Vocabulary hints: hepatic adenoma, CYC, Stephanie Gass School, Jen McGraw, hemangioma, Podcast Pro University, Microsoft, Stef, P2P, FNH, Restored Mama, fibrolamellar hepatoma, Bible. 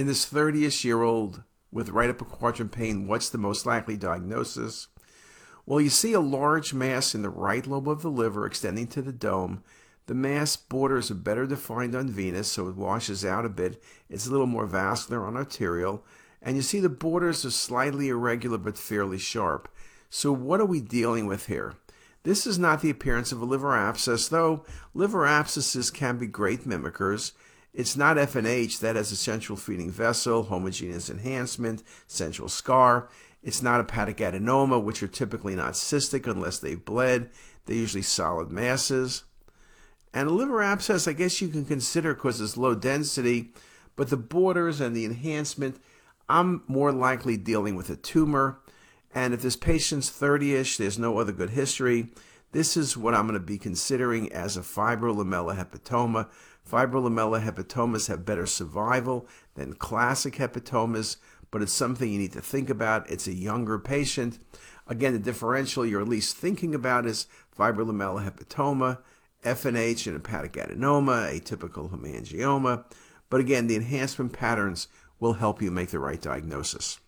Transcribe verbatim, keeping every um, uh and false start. In this thirty-ish year old with right upper quadrant pain, what's the most likely diagnosis? Well, you see a large mass in the right lobe of the liver extending to the dome. The mass borders are better defined on venous, so it washes out a bit. It's a little more vascular on arterial. And you see the borders are slightly irregular but fairly sharp. So what are we dealing with here? This is not the appearance of a liver abscess, though liver abscesses can be great mimickers. It's not F N H, that has a central feeding vessel, homogeneous enhancement, central scar. It's not hepatic adenoma, which are typically not cystic unless they've bled. They're usually solid masses. And a liver abscess, I guess you can consider because it's low density, but the borders and the enhancement, I'm more likely dealing with a tumor. And if this patient's thirty-ish, there's no other good history, this is what I'm going to be considering as a fibrolamellar hepatoma. Fibrolamellar hepatomas have better survival than classic hepatomas, but it's something you need to think about. It's a younger patient. Again, the differential you're at least thinking about is fibrolamellar hepatoma, F N H and hepatic adenoma, atypical hemangioma. But again, the enhancement patterns will help you make the right diagnosis.